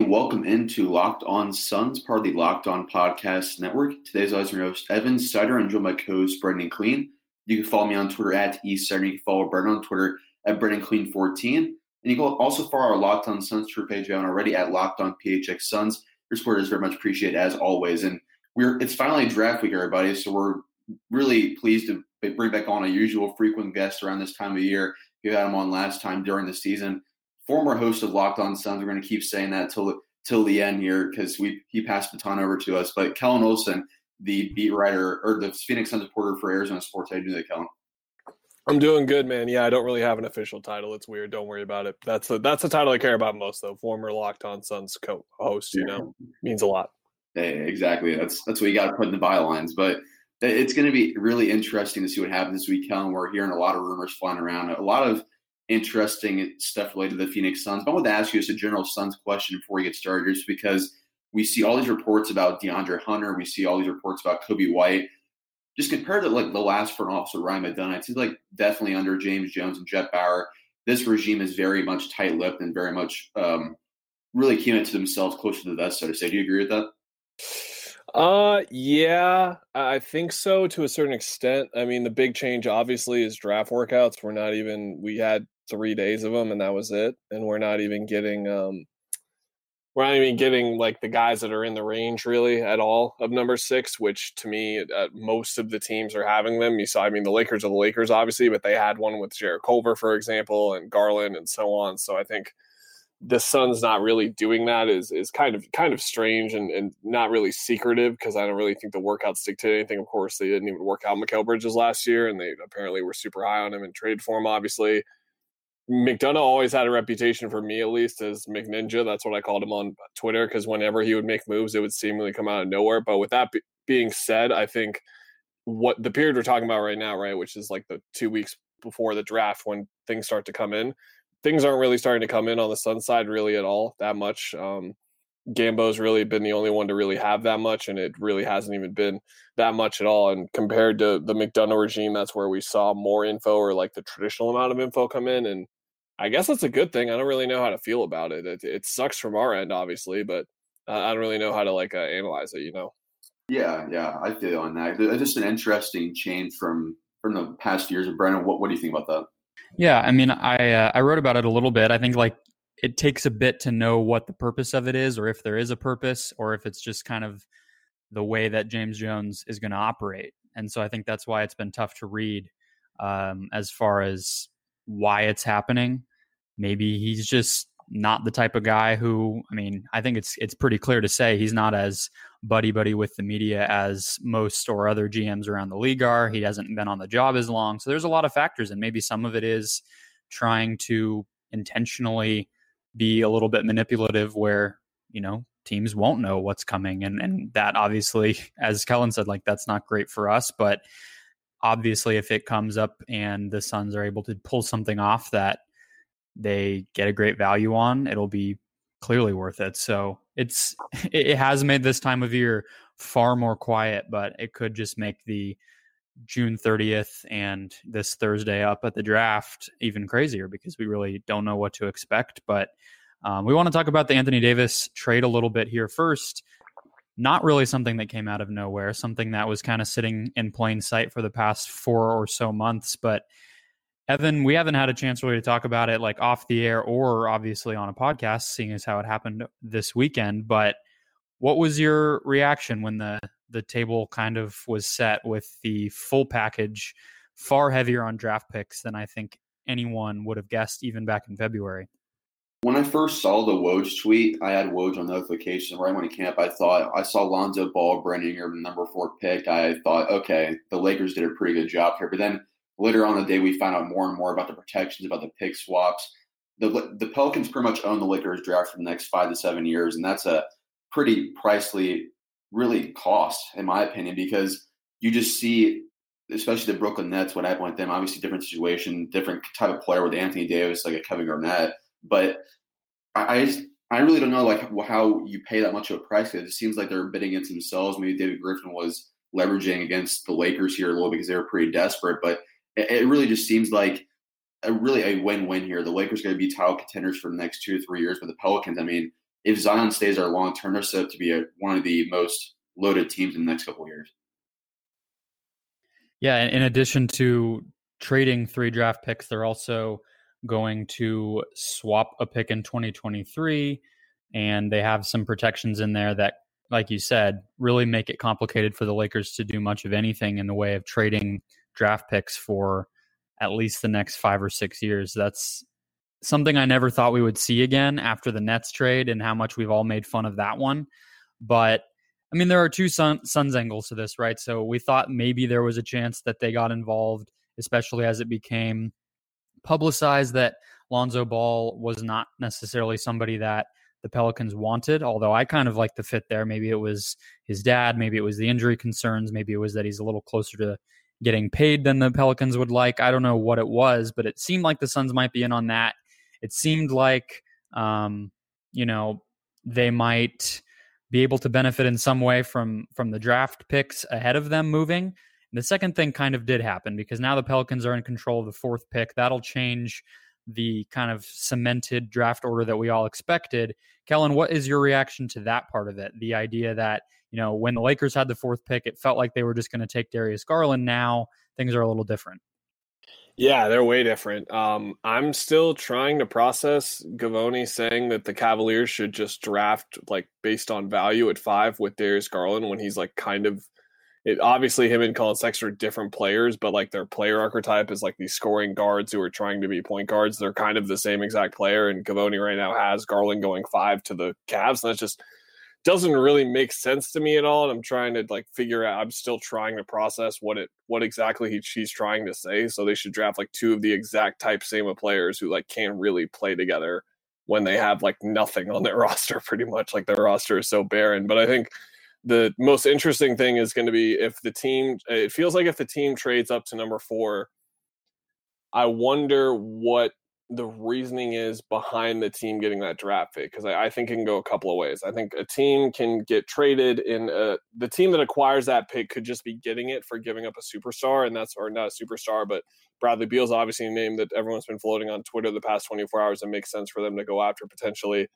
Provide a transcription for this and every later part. Welcome into Locked On Suns, part of the Locked On Podcast Network. Today's I'm your host, Evan Sider, and joined by my co-host, Brendan Clean. You can follow me on Twitter at @eSider. You can follow Brendan on Twitter at BrendanClean14. And you can also follow our Locked On Suns Twitter page down already at Locked On PHX Suns. Your support is very much appreciated as always. And it's finally draft week, everybody, so we're really pleased to bring back on our usual frequent guest around this time of year. We had him on last time during the season. Former host of Locked On Suns, we're going to keep saying that till the end here because he passed the baton over to us. But Kellen Olson, the beat writer or the Phoenix Suns reporter for Arizona Sports, how do you do that, Kellen? I'm doing good, man. Yeah, I don't really have an official title. It's weird. Don't worry about it. That's the title I care about most, though. Former Locked On Suns co-host, means a lot. Yeah, exactly. That's what you got to put in the bylines. But it's going to be really interesting to see what happens this week, Kellen. We're hearing a lot of rumors flying around, a lot of interesting stuff related to the Phoenix Suns. But I want to ask you just a general Suns question before we get started, just because we see all these reports about DeAndre Hunter. We see all these reports about Coby White. Just compared to like the last front office of Ryan McDonough, it's like definitely under James Jones and Jet Bauer, this regime is very much tight-lipped and very much really keeping it to themselves, closer to the vest, so to say. Do you agree with that? Yeah, I think so to a certain extent. I mean, the big change obviously is draft workouts. We had 3 days of them and that was it. And we're not even getting like the guys that are in the range really at all of number six, which to me, most of the teams are having them. You saw, I mean, the Lakers are the Lakers obviously, but they had one with Jared Culver, for example, and Garland and so on. So I think the Suns not really doing that is kind of strange and not really secretive, because I don't really think the workouts stick to anything. Of course, they didn't even work out Mikal Bridges last year, and they apparently were super high on him and traded for him, obviously. McDonough always had a reputation, for me at least, as McNinja. That's what I called him on Twitter, because whenever he would make moves, it would seemingly come out of nowhere. But with that being said, I think what the period we're talking about right now, right, which is like the 2 weeks before the draft when things start to come in, things aren't really starting to come in on the Suns side really at all that much. Gambo's really been the only one to really have that much, and it really hasn't even been that much at all. And compared to the McDonough regime, that's where we saw more info, or like the traditional amount of info, come in. And I guess that's a good thing. I don't really know how to feel about it. It sucks from our end, obviously, but I don't really know how to like analyze it, you know? Yeah, I feel on that. It's just an interesting change from the past years. And Brennan, what do you think about that? Yeah, I mean, I wrote about it a little bit. I think like it takes a bit to know what the purpose of it is, or if there is a purpose, or if it's just kind of the way that James Jones is going to operate. And so I think that's why it's been tough to read as far as why it's happening. Maybe he's just not the type of guy who, I mean, I think it's pretty clear to say he's not as buddy with the media as most or other GMs around the league are. He hasn't been on the job as long. So there's a lot of factors, and maybe some of it is trying to intentionally be a little bit manipulative where, you know, teams won't know what's coming. And that obviously, as Kellen said, like that's not great for us, but obviously if it comes up and the Suns are able to pull something off that they get a great value on, it'll be clearly worth it. So it has made this time of year far more quiet, but it could just make the June 30th and this Thursday up at the draft even crazier, because we really don't know what to expect. But we want to talk about the Anthony Davis trade a little bit here first. Not really something that came out of nowhere, something that was kind of sitting in plain sight for the past 4 or so months, but Evan, we haven't had a chance really to talk about it like off the air or obviously on a podcast, seeing as how it happened this weekend. But what was your reaction when the table kind of was set with the full package, far heavier on draft picks than I think anyone would have guessed even back in February? When I first saw the Woj tweet, I had Woj on notification right when it came up. I thought I saw Lonzo Ball, Brandon Ingram, number 4 pick. I thought, okay, the Lakers did a pretty good job here. But then later on in the day, we found out more and more about the protections, about the pick swaps. The Pelicans pretty much own the Lakers draft for the next 5 to 7 years, and that's a pretty pricely, really, cost, in my opinion, because you just see, especially the Brooklyn Nets, what happened with them, obviously different situation, different type of player with Anthony Davis, like a Kevin Garnett. But I really don't know like how you pay that much of a price. It just seems like they're bidding against themselves. Maybe David Griffin was leveraging against the Lakers here a little because they were pretty desperate, but it really just seems like a win-win here. The Lakers are going to be title contenders for the next 2 to 3 years, but the Pelicans, I mean, if Zion stays our long term, they're set up to be one of the most loaded teams in the next couple of years. Yeah, in addition to trading 3 draft picks, they're also going to swap a pick in 2023, and they have some protections in there that, like you said, really make it complicated for the Lakers to do much of anything in the way of trading draft picks for at least the next 5 or 6 years. That's something I never thought we would see again after the Nets trade and how much we've all made fun of that one. But I mean, there are two Suns angles to this, right? So we thought maybe there was a chance that they got involved, especially as it became publicized that Lonzo Ball was not necessarily somebody that the Pelicans wanted, although I kind of like the fit there. Maybe it was his dad, maybe it was the injury concerns, maybe it was that he's a little closer to getting paid than the Pelicans would like. I don't know what it was, but it seemed like the Suns might be in on that. It seemed like, they might be able to benefit in some way from the draft picks ahead of them moving. And the second thing kind of did happen, because now the Pelicans are in control of the 4th pick. That'll change the kind of cemented draft order that we all expected. Kellen, what is your reaction to that part of it? The idea that, when the Lakers had the 4th pick, it felt like they were just going to take Darius Garland. Now things are a little different. Yeah, they're way different. I'm still trying to process Cavoni saying that the Cavaliers should just draft based on value at 5 with Darius Garland, when he's obviously him and Colin Sexton are different players, but their player archetype is these scoring guards who are trying to be point guards. They're kind of the same exact player, and Cavoni right now has Garland going 5 to the Cavs, and that just doesn't really make sense to me at all. And I'm trying to figure out, I'm still trying to process what exactly she's trying to say. So they should draft 2 of the exact type same of players who can't really play together when they have nothing on their roster, pretty much. Their roster is so barren. But I think the most interesting thing is going to be if the team trades up to number 4, I wonder what the reasoning is behind the team getting that draft pick, because I think it can go a couple of ways. I think a team can get traded the team that acquires that pick could just be getting it for giving up a superstar, or not a superstar, but Bradley Beal's obviously a name that everyone's been floating on Twitter the past 24 hours and makes sense for them to go after potentially.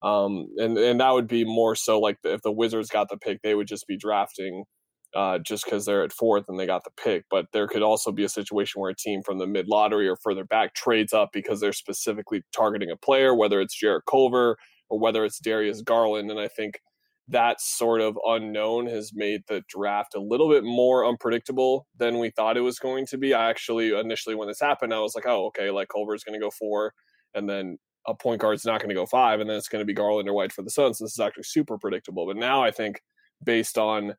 And that would be more so if the Wizards got the pick, they would just be drafting just because they're at 4th and they got the pick. But there could also be a situation where a team from the mid-lottery or further back trades up because they're specifically targeting a player, whether it's Jared Culver or whether it's Darius Garland. And I think that sort of unknown has made the draft a little bit more unpredictable than we thought it was going to be. I actually, initially when this happened, I was Culver's going to go 4, and then a point guard's not going to go 5, and then it's going to be Garland or White for the Suns. So this is actually super predictable. But now I think based on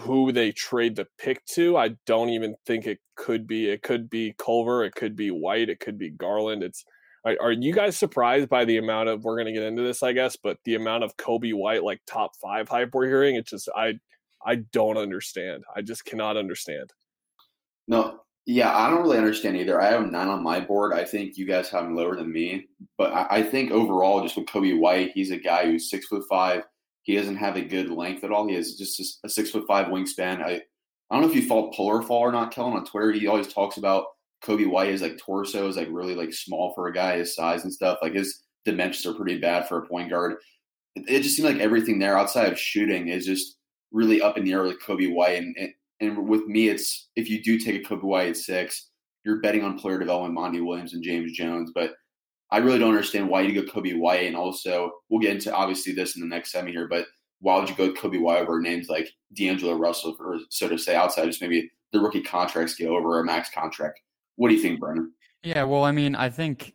who they trade the pick to, I don't even think it could be. It could be Culver. It could be White. It could be Garland. Are you guys surprised by the amount of, we're going to get into this, I guess, but the amount of Coby White, top 5 hype we're hearing? It's just, I don't understand. I just cannot understand. No. Yeah, I don't really understand either. I have 9 on my board. I think you guys have him lower than me, but I think overall, just with Coby White, he's a guy who's 6'5". He doesn't have a good length at all. He has just a 6'5" wingspan. I don't know if you follow Polar Fall or not, Kellen, on Twitter. He always talks about Coby White. His torso is really small for a guy his size and stuff. His dimensions are pretty bad for a point guard. It just seemed like everything there outside of shooting is just really up in the air with Coby White. And with me, it's, if you do take a Coby White at 6, you're betting on player development, Monty Williams and James Jones. But I really don't understand why you go Coby White. And also, we'll get into obviously this in the next segment here, but why would you go Coby White over names like D'Angelo Russell, or so to say, outside just maybe the rookie contracts get over a max contract? What do you think, Brendan? Yeah, well, I mean, I think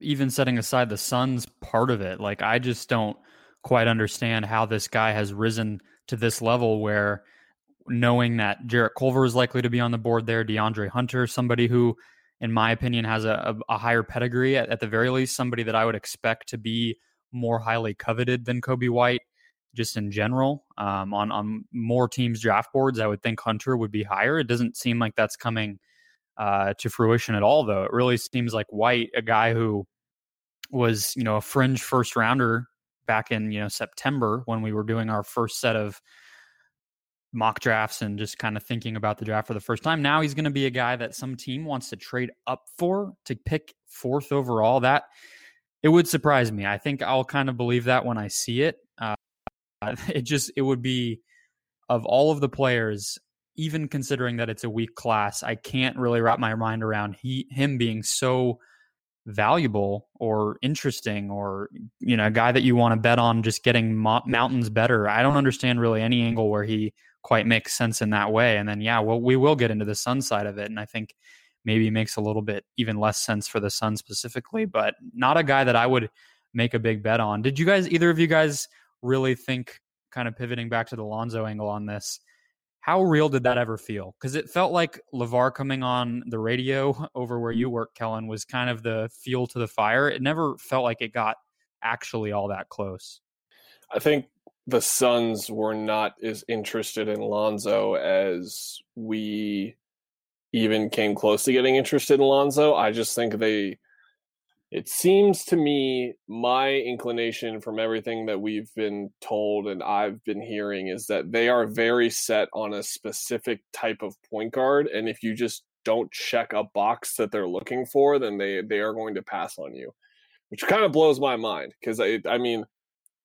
even setting aside the Suns part of it, I just don't quite understand how this guy has risen to this level where, knowing that Jarrett Culver is likely to be on the board there, DeAndre Hunter, somebody who, in my opinion, has a higher pedigree, at the very least, somebody that I would expect to be more highly coveted than Coby White, just in general. On more teams' draft boards, I would think Hunter would be higher. It doesn't seem like that's coming to fruition at all, though. It really seems like White, a guy who was, a fringe first rounder back in, September, when we were doing our first set of mock drafts and just kind of thinking about the draft for the first time. Now he's going to be a guy that some team wants to trade up for, to pick 4th overall. That It would surprise me. I think I'll kind of believe that when I see it. It would be, of all of the players, even considering that it's a weak class, I can't really wrap my mind around him being so valuable or interesting, or, you know, a guy that you want to bet on just getting mountains better. I don't understand really any angle where he quite makes sense in that way. And then, yeah, well, we will get into the Sun side of it. And I think maybe it makes a little bit even less sense for the Sun specifically, but not a guy that I would make a big bet on. Did you guys, either of you guys, really think, kind of pivoting back to the Lonzo angle on this, how real did that ever feel? Because it felt like LeVar coming on the radio over where you work, Kellen, was kind of the fuel to the fire. It never felt like it got actually all that close. I think the Suns were not as interested in Lonzo as we even came close to getting interested in Lonzo. I just think it seems to me, my inclination from everything that we've been told and I've been hearing, is that they are very set on a specific type of point guard. And if you just don't check a box that they're looking for, then they are going to pass on you, which kind of blows my mind. Because, I mean,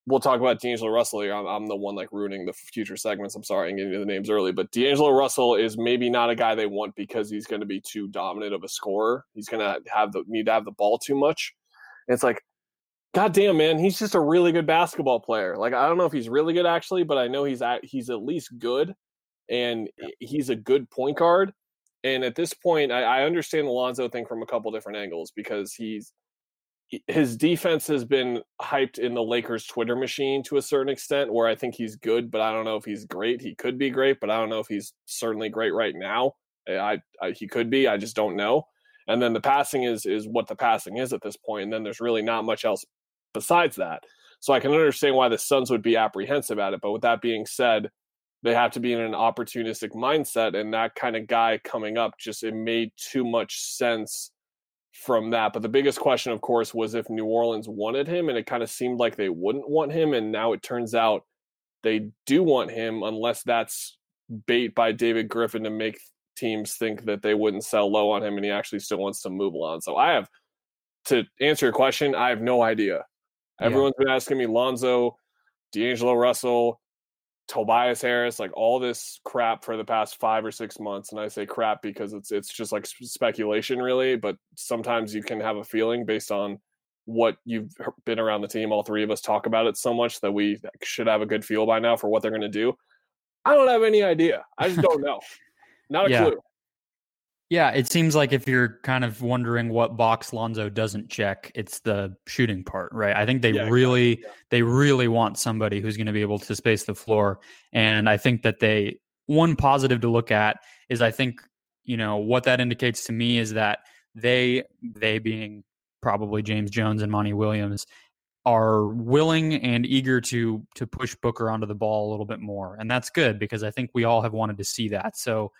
we'll talk about D'Angelo Russell here. I'm the one like ruining the future segments. I'm sorry, I'm getting into the names early. But D'Angelo Russell is maybe not a guy they want because he's going to be too dominant of a scorer. He's going to need to have the ball too much. And it's like, goddamn, man, he's just a really good basketball player. Like, I don't know if he's really good actually, but I know he's at least good, and he's a good point guard. And at this point, I understand the Lonzo thing from a couple different angles, because his defense has been hyped in the Lakers Twitter machine to a certain extent, where I think he's good, but I don't know if he's great. He could be great, but I don't know if he's certainly great right now. He could be, I just don't know. And then the passing is what the passing is at this point. And then there's really not much else besides that. So I can understand why the Suns would be apprehensive at it. But with that being said, they have to be in an opportunistic mindset, and that kind of guy coming up, just, it made too much sense from that. But the biggest question, of course, was if New Orleans wanted him, and it kind of seemed like they wouldn't want him. And now it turns out they do want him, unless that's bait by David Griffin to make teams think that they wouldn't sell low on him and he actually still wants to move on. So I have to answer your question. I have no idea. Yeah. Everyone's been asking me Lonzo, D'Angelo Russell, Tobias Harris, like all this crap for the past 5 or 6 months. And I say crap because it's just like speculation really, but sometimes you can have a feeling based on what you've been around the team. All three of us talk about it so much that we should have a good feel by now for what they're going to do. I don't have any idea. I just don't know. Not a clue. Yeah, it seems like if you're kind of wondering what box Lonzo doesn't check, it's the shooting part, right? I think they really want somebody who's going to be able to space the floor. And I think that one positive to look at is, I think, you know, what that indicates to me is that they being probably James Jones and Monty Williams, are willing and eager to push Booker onto the ball a little bit more. And that's good, because I think we all have wanted to see that. So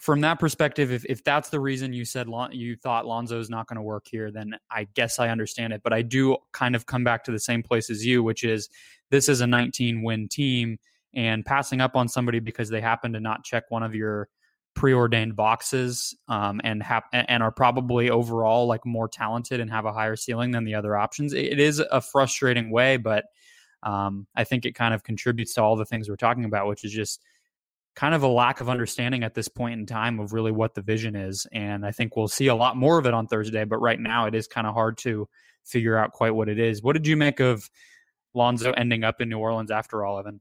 from that perspective, if that's the reason you said you thought Lonzo's not going to work here, then I guess I understand it. But I do kind of come back to the same place as you, which is this is a 19-win team, and passing up on somebody because they happen to not check one of your preordained boxes and are probably overall like more talented and have a higher ceiling than the other options. It is a frustrating way, but I think it kind of contributes to all the things we're talking about, which is just kind of a lack of understanding at this point in time of really what the vision is. And I think we'll see a lot more of it on Thursday, but right now it is kind of hard to figure out quite what it is. What did you make of Lonzo ending up in New Orleans after all, Evan?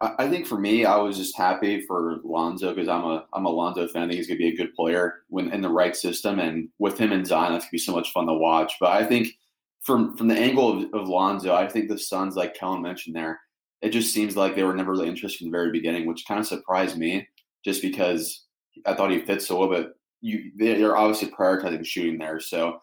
I think for me, I was just happy for Lonzo because I'm a Lonzo fan. I think he's going to be a good player when in the right system. And with him and Zion, that's going to be so much fun to watch. But I think from the angle of Lonzo, I think the Suns, like Kellen mentioned there, it just seems like they were never really interested in the very beginning, which kind of surprised me just because I thought he fits a little bit. They're obviously prioritizing shooting there. So,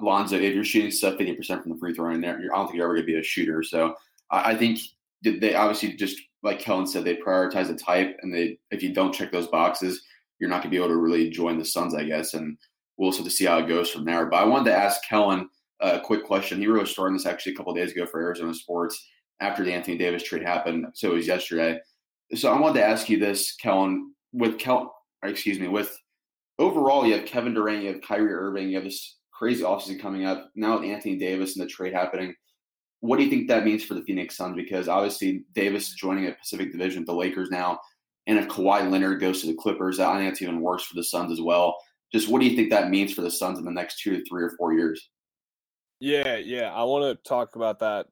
Lonzo, if you're shooting stuff 50% from the free throw in there, I don't think you're ever going to be a shooter. So, I think they obviously just, like Kellen said, they prioritize the type. And if you don't check those boxes, you're not going to be able to really join the Suns, I guess. And we'll just have to see how it goes from there. But I wanted to ask Kellen a quick question. He wrote a story on this actually a couple of days ago for Arizona Sports, after the Anthony Davis trade happened. So it was yesterday. So I wanted to ask you this, Kellen, with overall, you have Kevin Durant, you have Kyrie Irving, you have this crazy offseason coming up. Now with Anthony Davis and the trade happening, what do you think that means for the Phoenix Suns? Because obviously Davis is joining a Pacific Division with the Lakers now. And if Kawhi Leonard goes to the Clippers, I think it's even worse for the Suns as well. Just what do you think that means for the Suns in the next 2 to 3 or 4 years? Yeah. I want to talk about that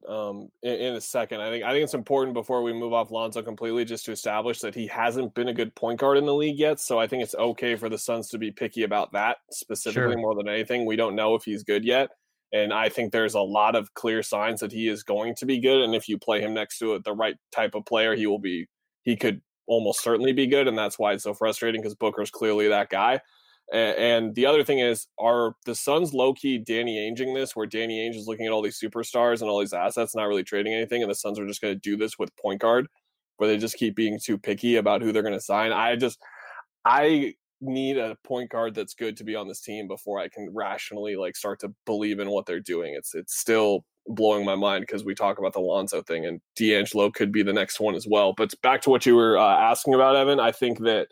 in a second. I think it's important before we move off Lonzo completely just to establish that he hasn't been a good point guard in the league yet. So I think it's okay for the Suns to be picky about that specifically more than anything. We don't know if he's good yet. And I think there's a lot of clear signs that he is going to be good. And if you play him next to the right type of player, he could almost certainly be good. And that's why it's so frustrating, because Booker's clearly that guy. And the other thing is, are the Suns low-key Danny Aingeing this, where Danny Ainge is looking at all these superstars and all these assets, not really trading anything, and the Suns are just going to do this with point guard, where they just keep being too picky about who they're going to sign? I need a point guard that's good to be on this team before I can rationally start to believe in what they're doing. It's still blowing my mind, because we talk about the Lonzo thing, and D'Angelo could be the next one as well. But back to what you were asking about, Evan, I think that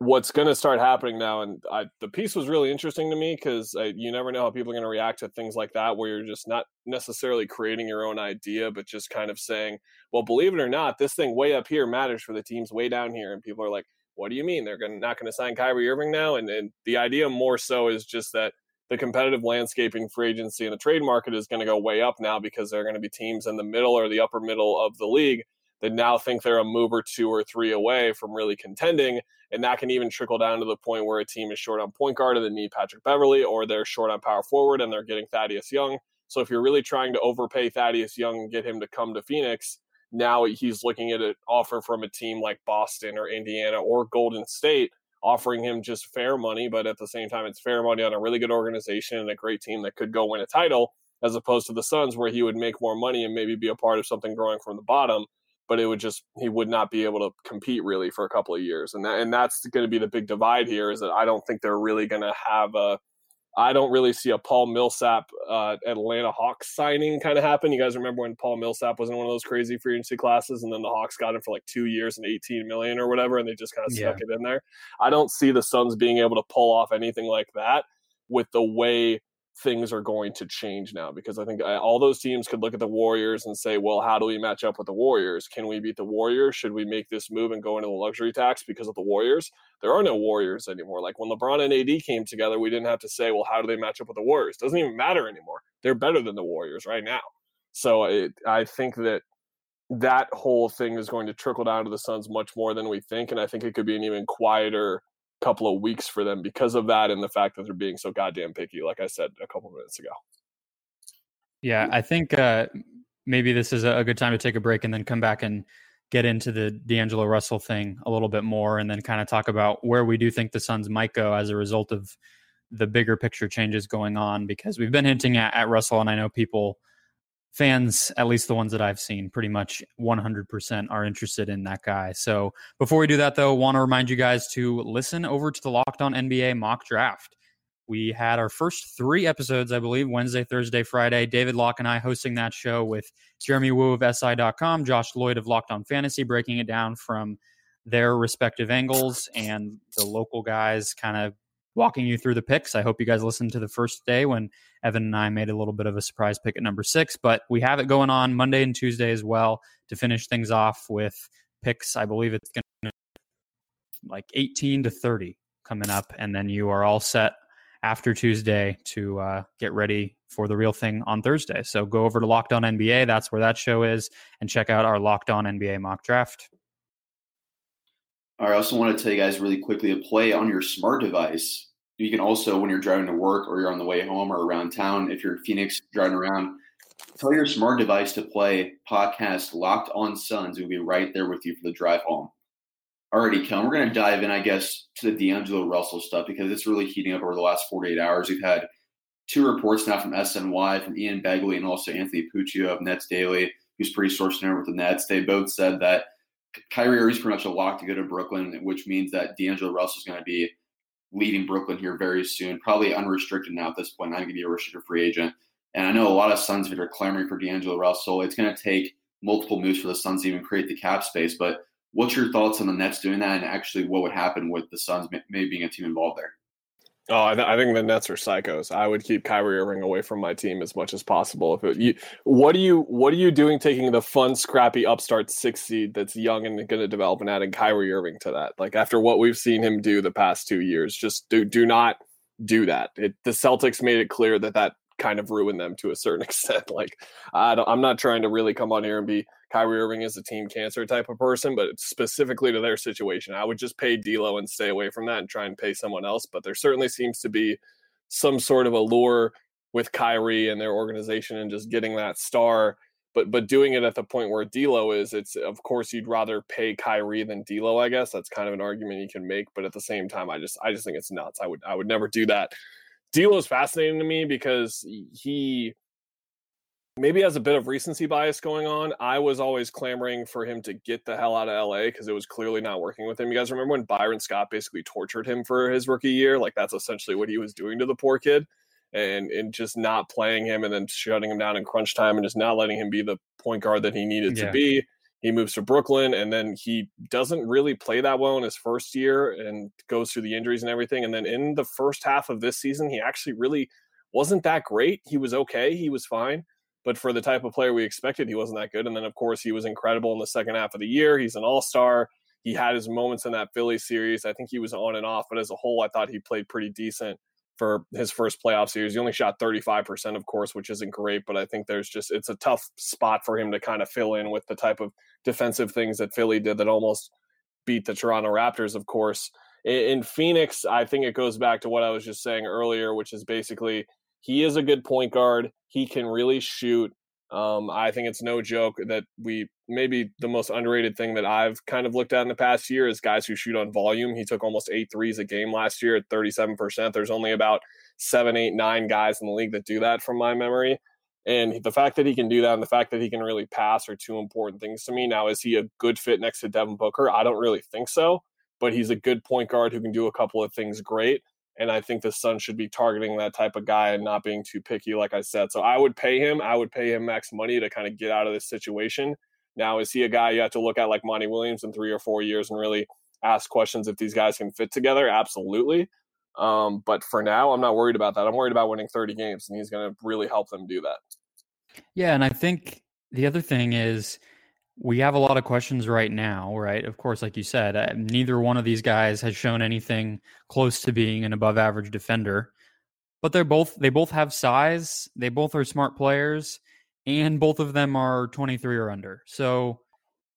what's going to start happening now, and the piece was really interesting to me, because you never know how people are going to react to things like that, where you're just not necessarily creating your own idea, but just kind of saying, well, believe it or not, this thing way up here matters for the teams way down here. And people are like, what do you mean? They're not going to sign Kyrie Irving now? And the idea more so is just that the competitive landscaping, free agency, and the trade market is going to go way up now, because there are going to be teams in the middle or the upper middle of the league that now think they're a move or two or three away from really contending. And that can even trickle down to the point where a team is short on point guard and they need Patrick Beverley, or they're short on power forward and they're getting Thaddeus Young. So if you're really trying to overpay Thaddeus Young and get him to come to Phoenix, now he's looking at an offer from a team like Boston or Indiana or Golden State, offering him just fair money. But at the same time, it's fair money on a really good organization and a great team that could go win a title, as opposed to the Suns, where he would make more money and maybe be a part of something growing from the bottom. But he would not be able to compete really for a couple of years. And that's going to be the big divide here, is that I don't think they're really going to have I don't really see a Paul Millsap Atlanta Hawks signing kind of happen. You guys remember when Paul Millsap was in one of those crazy free agency classes, and then the Hawks got him for 2 years and $18 million or whatever, and they just kind of stuck it in there. I don't see the Suns being able to pull off anything like that with the way things are going to change now, because I think all those teams could look at the Warriors and say, well, how do we match up with the Warriors? Can we beat the Warriors? Should we make this move and go into the luxury tax because of the Warriors? There are no Warriors anymore. When LeBron and AD came together, we didn't have to say, well, how do they match up with the Warriors? Doesn't even matter anymore. They're better than the Warriors right now. So I think that whole thing is going to trickle down to the Suns much more than we think. And I think it could be an even quieter couple of weeks for them because of that, and the fact that they're being so goddamn picky, like I said a couple minutes ago. Yeah, I think maybe this is a good time to take a break and then come back and get into the D'Angelo Russell thing a little bit more, and then kind of talk about where we do think the Suns might go as a result of the bigger picture changes going on, because we've been hinting at Russell, and I know fans, at least the ones that I've seen, pretty much 100% are interested in that guy. So before we do that, though, want to remind you guys to listen over to the Locked On NBA mock draft. We had our first 3 episodes, I believe, Wednesday, Thursday, Friday. David Locke and I hosting that show with Jeremy Wu of SI.com, Josh Lloyd of Locked On Fantasy, breaking it down from their respective angles, and the local guys kind of walking you through the picks. I hope you guys listened to the first day when Evan and I made a little bit of a surprise pick at number 6, but we have it going on Monday and Tuesday as well to finish things off with picks. I believe it's going to be 18 to 30 coming up, and then you are all set after Tuesday to get ready for the real thing on Thursday. So go over to Locked On NBA. That's where that show is, and check out our Locked On NBA mock draft. All right, I also want to tell you guys really quickly to play on your smart device. You can also, when you're driving to work or you're on the way home or around town, if you're in Phoenix driving around, tell your smart device to play podcast Locked On Suns. We'll be right there with you for the drive home. Alrighty, Kellen, we're going to dive in, I guess, to the D'Angelo Russell stuff, because it's really heating up over the last 48 hours. We've had 2 reports now from SNY, from Ian Begley and also Anthony Puccio of Nets Daily, who's pretty sourced in with the Nets. They both said that Kyrie Irving's pretty much a lock to go to Brooklyn, which means that D'Angelo Russell's going to be leading Brooklyn here very soon, probably unrestricted now at this point. I'm going to be a restricted free agent. And I know a lot of Suns that are clamoring for D'Angelo Russell. It's going to take multiple moves for the Suns to even create the cap space. But what's your thoughts on the Nets doing that, and actually what would happen with the Suns maybe being a team involved there? Oh, I think the Nets are psychos. I would keep Kyrie Irving away from my team as much as possible. What are you doing taking the fun, scrappy upstart 6 seed that's young and going to develop and adding Kyrie Irving to that? Like, after what we've seen him do the past 2 years, just do not do that. The Celtics made it clear that kind of ruined them to a certain extent. Like, I'm not trying to really come on here and be Kyrie Irving is a team cancer type of person, but specifically to their situation, I would just pay D'Lo and stay away from that and try and pay someone else. But there certainly seems to be some sort of allure with Kyrie and their organization and just getting that star, but doing it at the point where D'Lo is, it's, of course, you'd rather pay Kyrie than D'Lo, I guess. That's kind of an argument you can make, but at the same time, I just think it's nuts. I would never do that. D'Lo is fascinating to me because he maybe has a bit of recency bias going on. I was always clamoring for him to get the hell out of LA because it was clearly not working with him. You guys remember when Byron Scott basically tortured him for his rookie year? Like, that's essentially what he was doing to the poor kid, and just not playing him and then shutting him down in crunch time and just not letting him be the point guard that he needed to be. He moves to Brooklyn, and then he doesn't really play that well in his first year and goes through the injuries and everything. And then in the first half of this season, he actually really wasn't that great. He was okay. He was fine. But for the type of player we expected, he wasn't that good. And then, of course, he was incredible in the second half of the year. He's an all-star. He had his moments in that Philly series. I think he was on and off. But as a whole, I thought he played pretty decent for his first playoff series. He only shot 35%, of course, which isn't great, but I think it's a tough spot for him to kind of fill in with the type of defensive things that Philly did that almost beat the Toronto Raptors, of course. In Phoenix, I think it goes back to what I was just saying earlier, which is basically he is a good point guard. He can really shoot. I think it's no joke that maybe the most underrated thing that I've kind of looked at in the past year is guys who shoot on volume. He took almost 8 threes a game last year at 37%. There's only about 7, 8, 9 guys in the league that do that from my memory. And the fact that he can do that and the fact that he can really pass are two important things to me. Now, is he a good fit next to Devin Booker? I don't really think so, but he's a good point guard who can do a couple of things great. And I think the Suns should be targeting that type of guy and not being too picky, like I said. So I would pay him max money to kind of get out of this situation. Now, is he a guy you have to look at like Monty Williams in 3 or 4 years and really ask questions if these guys can fit together? Absolutely. But for now, I'm not worried about that. I'm worried about winning 30 games, and he's going to really help them do that. Yeah, and I think the other thing is we have a lot of questions right now, right? Of course, like you said, neither one of these guys has shown anything close to being an above-average defender. But they both have size. They both are smart players. And both of them are 23 or under. So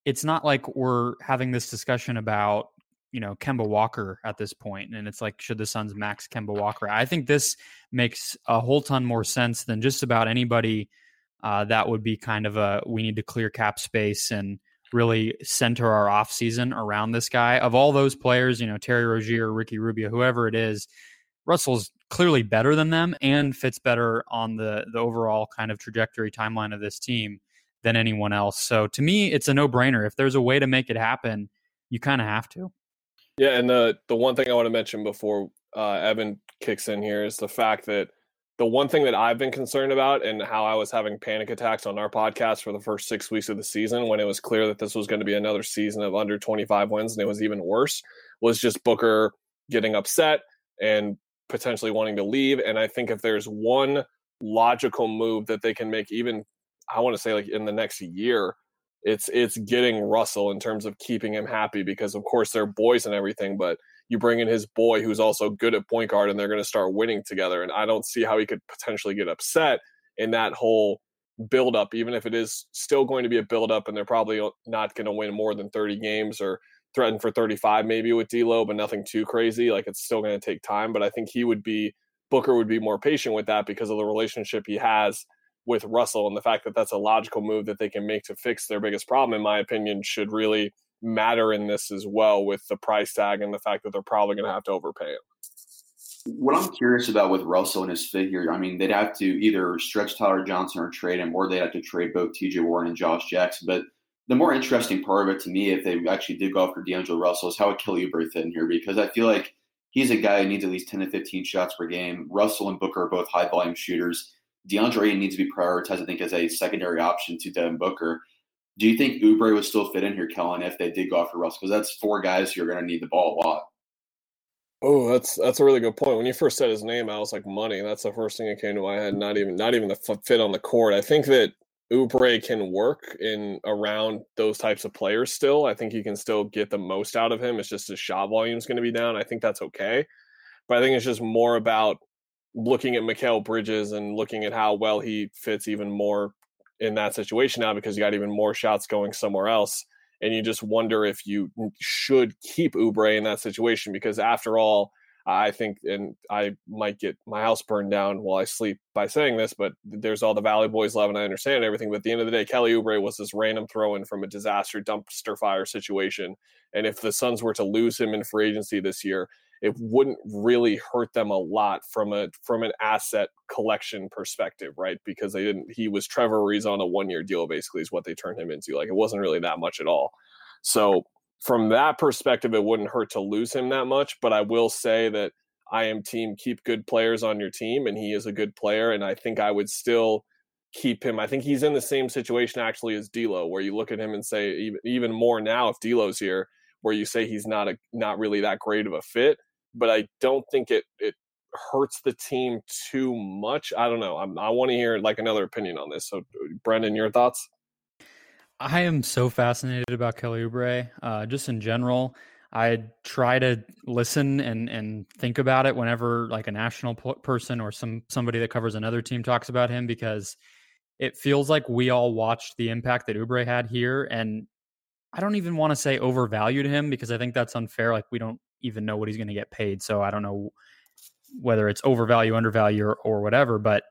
it's not like we're having this discussion about, Kemba Walker at this point. And it's like, should the Suns max Kemba Walker? I think this makes a whole ton more sense than just about anybody that would be kind of we need to clear cap space and really center our offseason around this guy. Of all those players, Terry Rozier, Ricky Rubio, whoever it is, Russell's clearly better than them and fits better on the overall kind of trajectory timeline of this team than anyone else. So to me, it's a no-brainer. If there's a way to make it happen, you kind of have to. Yeah, and the one thing I want to mention before Evan kicks in here is the fact that the one thing that I've been concerned about and how I was having panic attacks on our podcast for the first 6 weeks of the season when it was clear that this was going to be another season of under 25 wins and it was even worse was just Booker getting upset and potentially wanting to leave. And I think if there's one logical move that they can make, even I want to say like in the next year, it's getting Russell in terms of keeping him happy, because of course they're boys and everything, but you bring in his boy who's also good at point guard and they're going to start winning together. And I don't see how he could potentially get upset in that whole build up, even if it is still going to be a build up and they're probably not going to win more than 30 games or threaten for 35 maybe with D'Lo, but nothing too crazy. Like, it's still going to take time, but I think Booker would be more patient with that because of the relationship he has with Russell, and the fact that that's a logical move that they can make to fix their biggest problem, in my opinion, should really matter in this as well, with the price tag and the fact that they're probably going to have to overpay him. What I'm curious about with Russell and his fit here, I mean, they'd have to either stretch Tyler Johnson or trade him, or they'd have to trade both TJ Warren and Josh Jackson. But the more interesting part of it to me, if they actually did go after D'Angelo Russell, is how would Kelly Oubre fit in here? Because I feel like he's a guy who needs at least 10 to 15 shots per game. Russell and Booker are both high-volume shooters. DeAndre Ayton needs to be prioritized, I think, as a secondary option to Devin Booker. Do you think Oubre would still fit in here, Kellen, if they did go after Russell? Because that's 4 guys who are going to need the ball a lot. Oh, that's a really good point. When you first said his name, I was like, money. That's the first thing that came to my head. Not even the fit on the court. I think that Oubre can work in around those types of players still. I think you can still get the most out of him. It's just his shot volume is going to be down. I think that's okay. But I think it's just more about looking at Mikal Bridges and looking at how well he fits even more in that situation now, because you got even more shots going somewhere else. And you just wonder if you should keep Oubre in that situation, because after all, I think, and I might get my house burned down while I sleep by saying this, but there's all the Valley Boys love, and I understand everything. But at the end of the day, Kelly Oubre was this random throw-in from a disaster dumpster fire situation. And if the Suns were to lose him in free agency this year, it wouldn't really hurt them a lot from an asset collection perspective, right? Because they didn't. He was Trevor Rees on a one-year deal, basically, is what they turned him into. Like, it wasn't really that much at all. So from that perspective, it wouldn't hurt to lose him that much. But I will say that I am team keep good players on your team, and he is a good player. And I think I would still keep him. I think he's in the same situation actually as D'Lo, where you look at him and say, even more now if D'Lo's here, where you say he's not really that great of a fit. But I don't think it hurts the team too much. I don't know. I want to hear like another opinion on this. So, Brendan, your thoughts? I am so fascinated about Kelly Oubre, just in general. I try to listen and think about it whenever like a national person or somebody that covers another team talks about him, because it feels like we all watched the impact that Oubre had here. And I don't even want to say overvalued him, because I think that's unfair. Like, we don't even know what he's going to get paid. So I don't know whether it's overvalue, undervalue, or whatever, but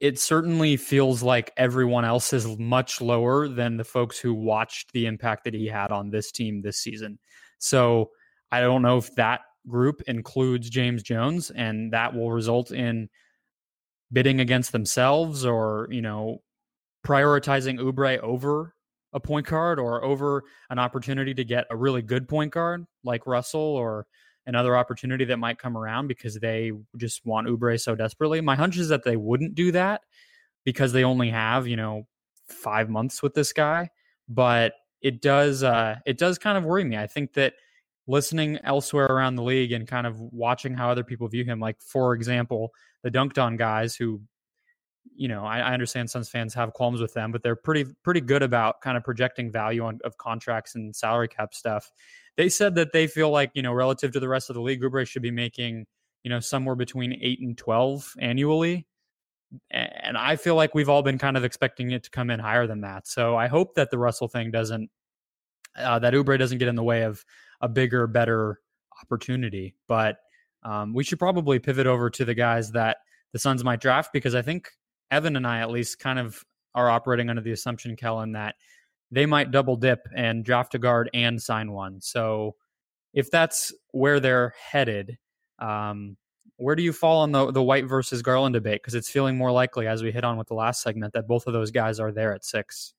it certainly feels like everyone else is much lower than the folks who watched the impact that he had on this team this season. So I don't know if that group includes James Jones, and that will result in bidding against themselves, or, you know, prioritizing Oubre over a point guard or over an opportunity to get a really good point guard like Russell, or another opportunity that might come around because they just want Oubre so desperately. My hunch is that they wouldn't do that because they only have, 5 months with this guy, but it does kind of worry me. I think that listening elsewhere around the league and kind of watching how other people view him, like for example, the dunked on guys who, I understand Suns fans have qualms with them, but they're pretty good about kind of projecting value of contracts and salary cap stuff. They said that they feel like, relative to the rest of the league, Oubre should be making, somewhere between 8 and 12 annually. And I feel like we've all been kind of expecting it to come in higher than that. So I hope that the Russell thing that Oubre doesn't get in the way of a bigger, better opportunity. But we should probably pivot over to the guys that the Suns might draft, because I think Evan and I at least kind of are operating under the assumption, Kellen, that they might double dip and draft a guard and sign one. So if that's where they're headed, where do you fall on the White versus Garland debate? Because it's feeling more likely, as we hit on with the last segment, that both of those guys are there at 6.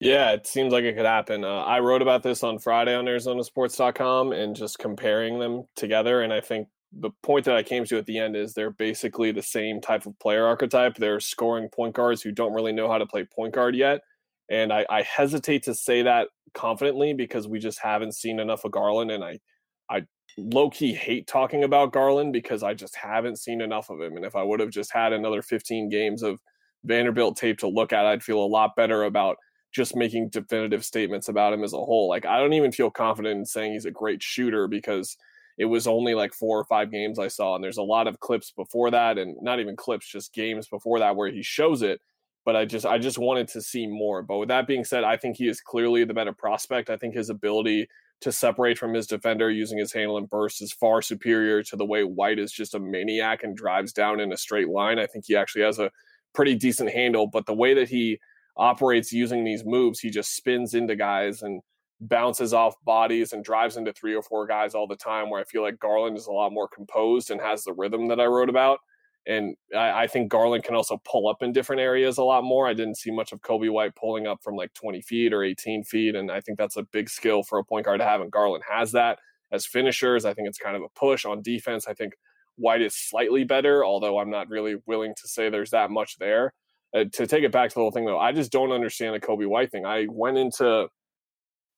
Yeah, it seems like it could happen. I wrote about this on Friday on ArizonaSports.com and just comparing them together. And I think the point that I came to at the end is they're basically the same type of player archetype. They're scoring point guards who don't really know how to play point guard yet. And I hesitate to say that confidently because we just haven't seen enough of Garland. And I low-key hate talking about Garland because I just haven't seen enough of him. And if I would have just had another 15 games of Vanderbilt tape to look at, I'd feel a lot better about just making definitive statements about him as a whole. Like, I don't even feel confident in saying he's a great shooter because it was only like 4 or 5 games I saw. And there's a lot of clips before that, and not even clips, just games before that where he shows it. But I just wanted to see more. But with that being said, I think he is clearly the better prospect. I think his ability to separate from his defender using his handle and burst is far superior to the way White is just a maniac and drives down in a straight line. I think he actually has a pretty decent handle, but the way that he operates using these moves, he just spins into guys and bounces off bodies and drives into 3 or 4 guys all the time, where I feel like Garland is a lot more composed and has the rhythm that I wrote about. And I think Garland can also pull up in different areas a lot more. I didn't see much of Coby White pulling up from like 20 feet or 18 feet. And I think that's a big skill for a point guard to have. And Garland has that. As finishers, I think it's kind of a push. On defense, I think White is slightly better, although I'm not really willing to say there's that much there. To take it back to the whole thing, though, I just don't understand the Coby White thing. I went into,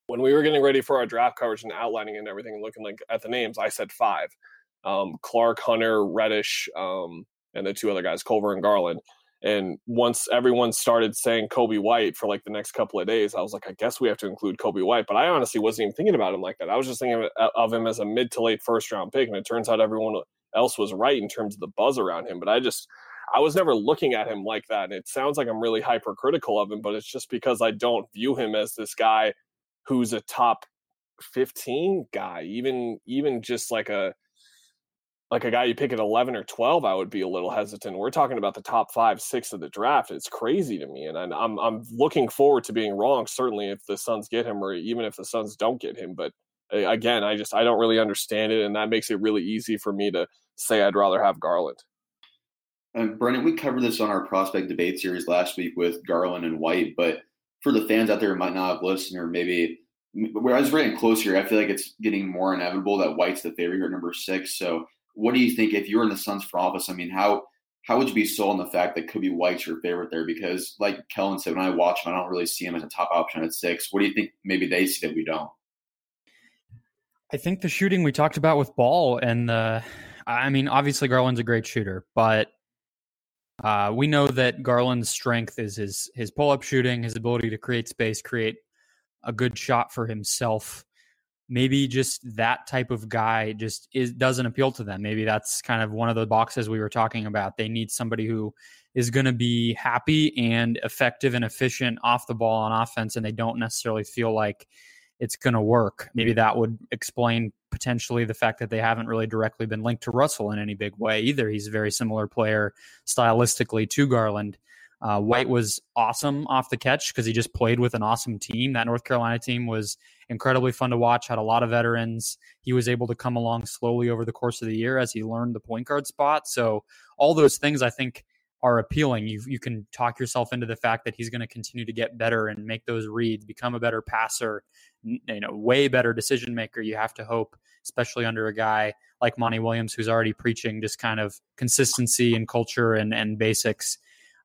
when we were getting ready for our draft coverage and outlining and everything and looking like at the names, I said 5. Clark, Hunter, Reddish, and the two other guys, Culver and Garland. And once everyone started saying Coby White for like the next couple of days, I was like, I guess we have to include Coby White. But I honestly wasn't even thinking about him like that. I was just thinking of him as a mid to late first round pick. And it turns out everyone else was right in terms of the buzz around him. But I was never looking at him like that. And it sounds like I'm really hypercritical of him, but it's just because I don't view him as this guy who's a top 15 guy, even just like a guy you pick at 11 or 12, I would be a little hesitant. We're talking about the top 5, 6 of the draft. It's crazy to me. And I'm looking forward to being wrong, certainly if the Suns get him or even if the Suns don't get him. But again, I don't really understand it. And that makes it really easy for me to say I'd rather have Garland. And Brendan, we covered this on our prospect debate series last week with Garland and White, but for the fans out there who might not have listened or maybe whereas we're getting closer, I feel like it's getting more inevitable that White's the favorite here at number 6. So what do you think if you were in the Suns front office? I mean, how would you be sold on the fact that Coby White's your favorite there? Because like Kellen said, when I watch him, I don't really see him as a top option at 6. What do you think maybe they see that we don't? I think the shooting we talked about with Ball and I mean, obviously Garland's a great shooter, but we know that Garland's strength is his pull-up shooting, his ability to create space, create a good shot for himself. Maybe just that type of guy doesn't appeal to them. Maybe that's kind of one of the boxes we were talking about. They need somebody who is going to be happy and effective and efficient off the ball on offense, and they don't necessarily feel like it's going to work. Maybe that would explain potentially the fact that they haven't really directly been linked to Russell in any big way either. He's a very similar player stylistically to Garland. White was awesome off the catch because he just played with an awesome team. That North Carolina team was incredibly fun to watch, had a lot of veterans. He was able to come along slowly over the course of the year as he learned the point guard spot. So all those things I think are appealing. You can talk yourself into the fact that he's going to continue to get better and make those reads, become a better passer, way better decision maker. You have to hope, especially under a guy like Monty Williams, who's already preaching just kind of consistency and culture and basics.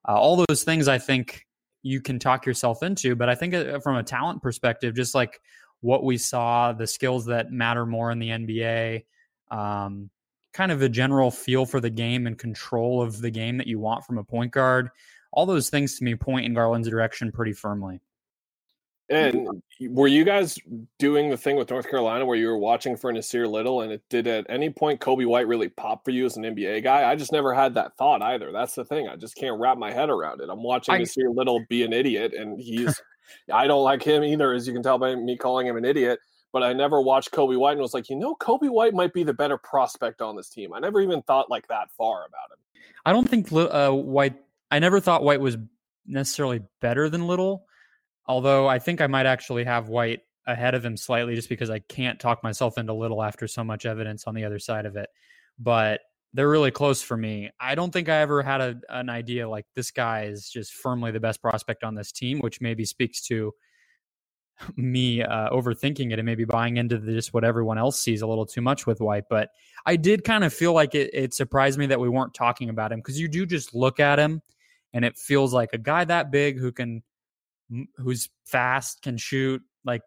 All those things I think you can talk yourself into, but I think from a talent perspective, just like what we saw, the skills that matter more in the NBA, kind of a general feel for the game and control of the game that you want from a point guard, all those things to me point in Garland's direction pretty firmly. And were you guys doing the thing with North Carolina where you were watching for Nasir Little and did at any point Coby White really pop for you as an NBA guy? I just never had that thought either. That's the thing. I just can't wrap my head around it. I'm watching Nasir Little be an idiot, and I don't like him either, as you can tell by me calling him an idiot. But I never watched Coby White and was like, Coby White might be the better prospect on this team. I never even thought like that far about him. I don't think White – I never thought White was necessarily better than Little. Although I think I might actually have White ahead of him slightly just because I can't talk myself into Little after so much evidence on the other side of it. But they're really close for me. I don't think I ever had an idea like this guy is just firmly the best prospect on this team, which maybe speaks to me overthinking it and maybe buying into just what everyone else sees a little too much with White. But I did kind of feel like it surprised me that we weren't talking about him because you do just look at him and it feels like a guy that big who's fast, can shoot, like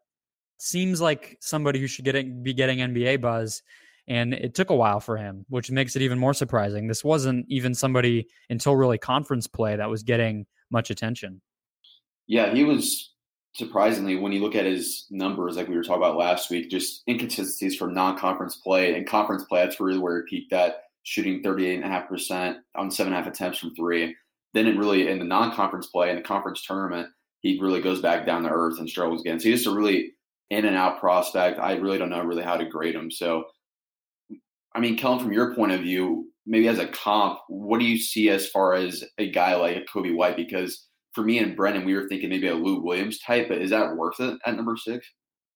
seems like somebody who should be getting NBA buzz. And it took a while for him, which makes it even more surprising. This wasn't even somebody until really conference play that was getting much attention. Yeah, he was surprisingly, when you look at his numbers, like we were talking about last week, just inconsistencies from non-conference play and conference play. That's really where he peaked at, shooting 38.5% on 7.5 attempts from 3. Then it really, in the non-conference play and the conference tournament, he really goes back down to earth and struggles again. So he's just a really in and out prospect. I really don't know really how to grade him. So, I mean, Kellen, from your point of view, maybe as a comp, what do you see as far as a guy like a Coby White? Because for me and Brendan, we were thinking maybe a Lou Williams type, but is that worth it at number 6?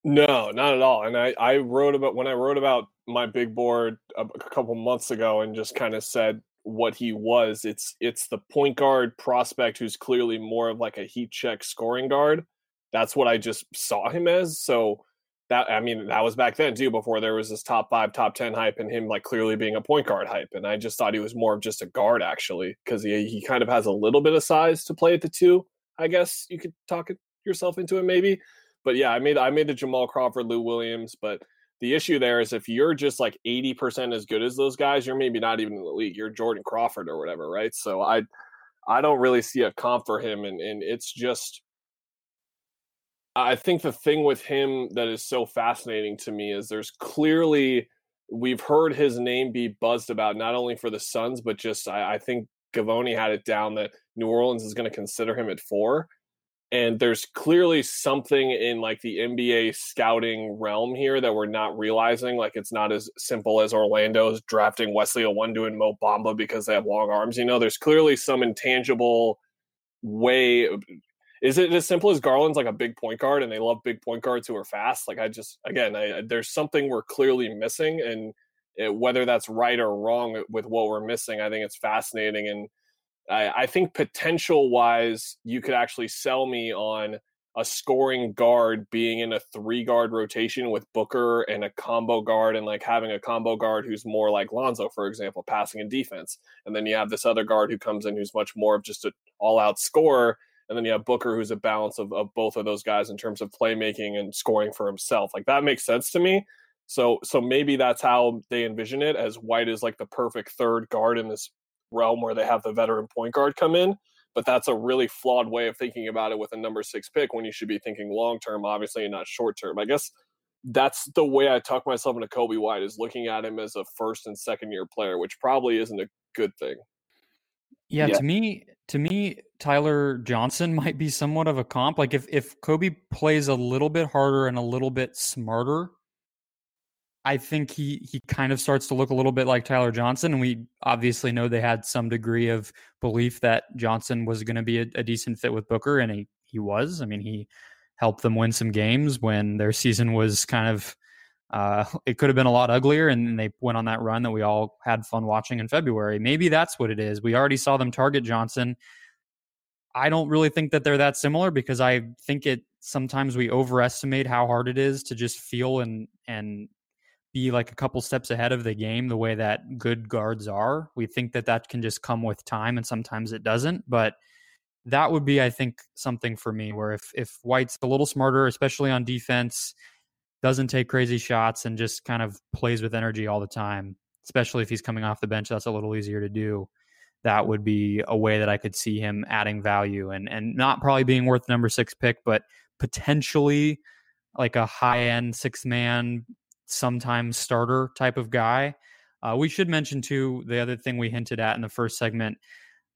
No, not at all. And I wrote about when I wrote about my big board a couple months ago and just kind of said, what he was, it's the point guard prospect who's clearly more of like a heat check scoring guard. That's what I just saw him as. So that, I mean, that was back then too, before there was this top 5, top 10 hype and him like clearly being a point guard hype. And I just thought he was more of just a guard actually, because he kind of has a little bit of size to play at the 2. I guess you could talk yourself into it maybe. But yeah, I made the Jamal Crawford, Lou Williams, but The issue there is if you're just like 80% as good as those guys, you're maybe not even in the league. You're Jordan Crawford or whatever, right? So I don't really see a comp for him. And it's just, I think the thing with him that is so fascinating to me is there's clearly, we've heard his name be buzzed about, not only for the Suns, but just I think Cavoni had it down that New Orleans is going to consider him at 4. And there's clearly something in like the NBA scouting realm here that we're not realizing. Like it's not as simple as Orlando's drafting Wesley Iwundu and Mo Bamba because they have long arms. You know, there's clearly some intangible way. Is it as simple as Garland's like a big point guard and they love big point guards who are fast? Like there's something we're clearly missing, and whether that's right or wrong with what we're missing, I think it's fascinating. And I think potential wise, you could actually sell me on a scoring guard being in a 3-guard rotation with Booker and a combo guard, and like having a combo guard who's more like Lonzo, for example, passing and defense. And then you have this other guard who comes in who's much more of just an all-out scorer. And then you have Booker, who's a balance of both of those guys in terms of playmaking and scoring for himself. Like that makes sense to me. So maybe that's how they envision it, as White is like the perfect 3rd guard in this realm where they have the veteran point guard come in. But that's a really flawed way of thinking about it with a number 6 pick, when you should be thinking long-term, obviously, and not short-term. I guess that's the way I talk myself into Coby White, is looking at him as a 1st and 2nd year player, which probably isn't a good thing. Yeah. To me, Tyler Johnson might be somewhat of a comp. Like if Coby plays a little bit harder and a little bit smarter, I think he kind of starts to look a little bit like Tyler Johnson. And we obviously know they had some degree of belief that Johnson was going to be a decent fit with Booker, and he was. I mean, he helped them win some games when their season was kind of, it could have been a lot uglier, and they went on that run that we all had fun watching in February. Maybe that's what it is. We already saw them target Johnson. I don't really think that they're that similar, because I think it sometimes we overestimate how hard it is to just feel and be like a couple steps ahead of the game the way that good guards are. We think that can just come with time, and sometimes it doesn't. But that would be, I think, something for me where if White's a little smarter, especially on defense, doesn't take crazy shots and just kind of plays with energy all the time, especially if he's coming off the bench, that's a little easier to do. That would be a way that I could see him adding value and not probably being worth the number 6 pick, but potentially like a high-end 6th man, sometimes starter type of guy. We should mention too, the other thing we hinted at in the first segment,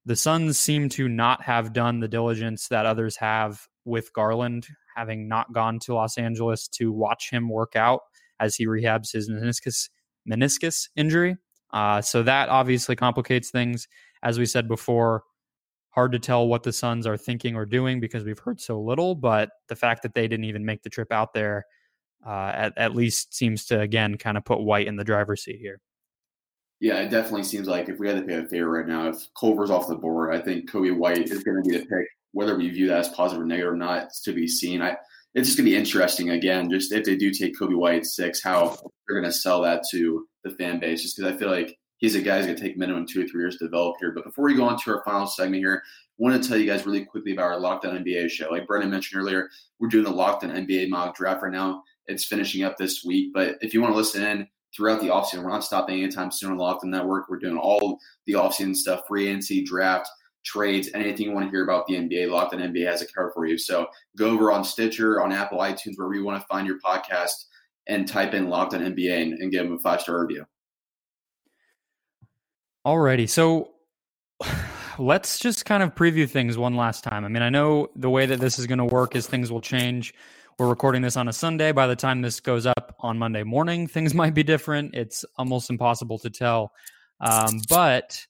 the Suns seem to not have done the diligence that others have with Garland, having not gone to Los Angeles to watch him work out as he rehabs his meniscus injury. So that obviously complicates things. As we said before, hard to tell what the Suns are thinking or doing because we've heard so little, but the fact that they didn't even make the trip out there at least seems to, again, kind of put White in the driver's seat here. Yeah, it definitely seems like if we had to pay a favor right now, if Culver's off the board, I think Coby White is going to be the pick. Whether we view that as positive or negative or not, it's to be seen. It's just going to be interesting, again, just if they do take Coby White at 6, how they're going to sell that to the fan base, just because I feel like he's a guy who's going to take minimum 2 or 3 years to develop here. But before we go on to our final segment here, I want to tell you guys really quickly about our Locked On NBA show. Like Brendan mentioned earlier, we're doing the Locked On NBA mock draft right now. It's finishing up this week, but if you want to listen in throughout the offseason, we're not stopping anytime soon on Locked On Network. We're doing all the offseason stuff, free agency, draft, trades, anything you want to hear about the NBA, Locked On NBA has it covered for you. So go over on Stitcher, on Apple, iTunes, wherever you want to find your podcast, and type in Locked On NBA and give them a 5-star review. Alrighty, so let's just kind of preview things one last time. I mean, I know the way that this is going to work is things will change. We're recording this on a Sunday. By the time this goes up on Monday morning, things might be different. It's almost impossible to tell. But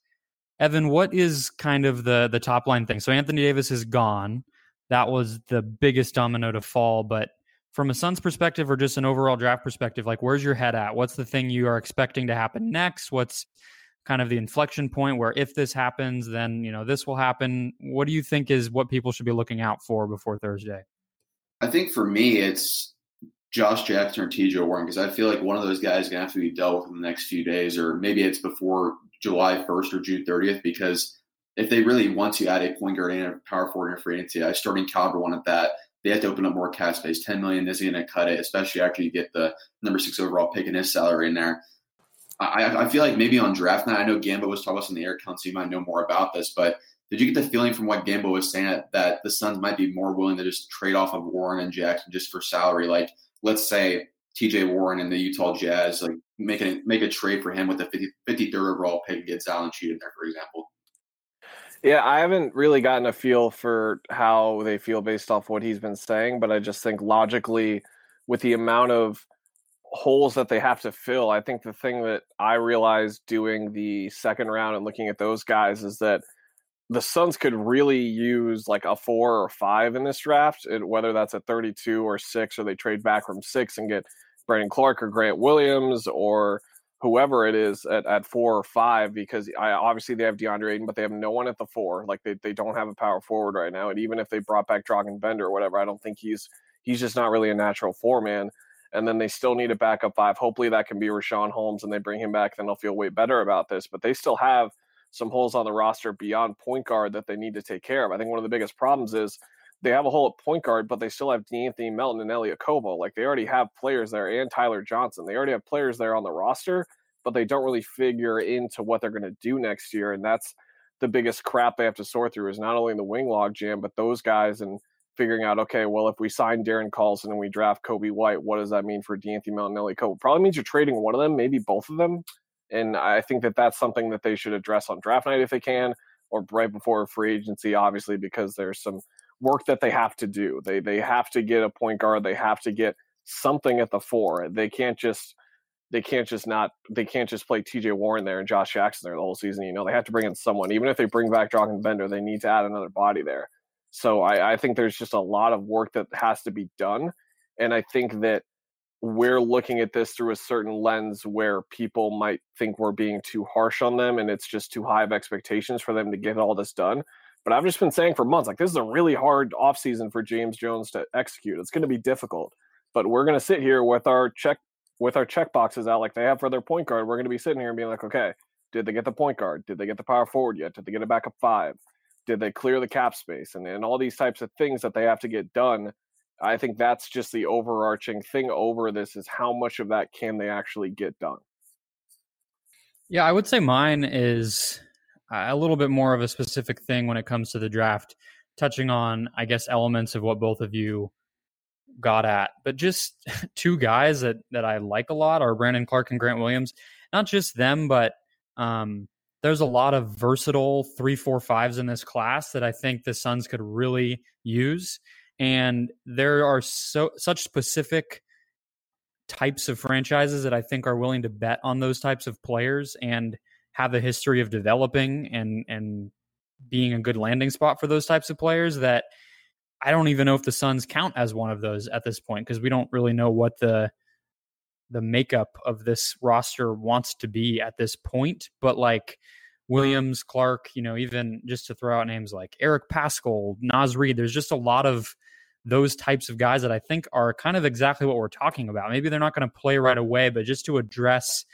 Evan, what is kind of the top line thing? So Anthony Davis is gone. That was the biggest domino to fall. But from a Suns perspective, or just an overall draft perspective, like where's your head at? What's the thing you are expecting to happen next? What's kind of the inflection point where if this happens, then, you know, this will happen? What do you think is what people should be looking out for before Thursday? I think for me, it's Josh Jackson or TJ Warren, because I feel like one of those guys is going to have to be dealt with in the next few days, or maybe it's before July 1st or June 30th, because if they really want to add a point guard and a power forward in free agency, I starting caliber one at that, They have to open up more cap space. $10 million isn't going to cut it, especially after you get the number 6 overall pick and his salary in there. I feel like maybe on draft night, I know Gambo was talking about this in the air count, so you might know more about this, but did you get the feeling from what Gambo was saying that the Suns might be more willing to just trade off of Warren and Jackson just for salary? Like, let's say TJ Warren and the Utah Jazz, like make a trade for him with the 53rd overall pick and get Zion in there, for example. Yeah, I haven't really gotten a feel for how they feel based off what he's been saying, but I just think logically with the amount of holes that they have to fill, I think the thing that I realized doing the second round and looking at those guys is that the Suns could really use like a 4 or 5 in this draft, whether that's at 32 or 6, or they trade back from 6 and get Brandon Clark or Grant Williams or whoever it is at 4 or 5, because obviously they have DeAndre Ayton, but they have no one at the 4. Like they don't have a power forward right now. And even if they brought back Dragan Bender or whatever, I don't think he's just not really a natural 4-man. And then they still need a backup 5. Hopefully that can be Richaun Holmes and they bring him back. Then they'll feel way better about this, but they still have some holes on the roster beyond point guard that they need to take care of. I think one of the biggest problems is they have a hole at point guard, but they still have De'Anthony Melton and Elia Kobo. Like they already have players there, and Tyler Johnson. They already have players there on the roster, but they don't really figure into what they're going to do next year. And that's the biggest crap they have to sort through, is not only the wing log jam, but those guys, and figuring out, okay, well, if we sign Darren Collison and we draft Coby White, what does that mean for De'Anthony Melton and Elia Kobo? Probably means you're trading one of them, maybe both of them. And I think that that's something that they should address on draft night if they can, or right before free agency, obviously, because there's some work that they have to do. They have to get a point guard. They have to get something at the 4. They can't just play TJ Warren there and Josh Jackson there the whole season. You know, they have to bring in someone. Even if they bring back Dragan Bender, they need to add another body there. So I think there's just a lot of work that has to be done. And I think that we're looking at this through a certain lens where people might think we're being too harsh on them, and it's just too high of expectations for them to get all this done. But I've just been saying for months, like, this is a really hard offseason for James Jones to execute. It's going to be difficult, but we're going to sit here with our check boxes out like they have for their point guard. We're going to be sitting here and being like, okay, did they get the point guard? Did they get the power forward yet? Did they get a backup 5? Did they clear the cap space? And all these types of things that they have to get done. I think that's just the overarching thing over this, is how much of that can they actually get done? Yeah, I would say mine is a little bit more of a specific thing when it comes to the draft, touching on, I guess, elements of what both of you got at. But just two guys that I like a lot are Brandon Clark and Grant Williams. Not just them, but there's a lot of versatile 3-4-5s in this class that I think the Suns could really use. And there are such specific types of franchises that I think are willing to bet on those types of players and have a history of developing and being a good landing spot for those types of players, that I don't even know if the Suns count as one of those at this point, because we don't really know what the makeup of this roster wants to be at this point. But like Williams, Clark, you know, even just to throw out names like Eric Paschal, Naz Reid, there's just a lot of those types of guys that I think are kind of exactly what we're talking about. Maybe they're not going to play right away, but just to address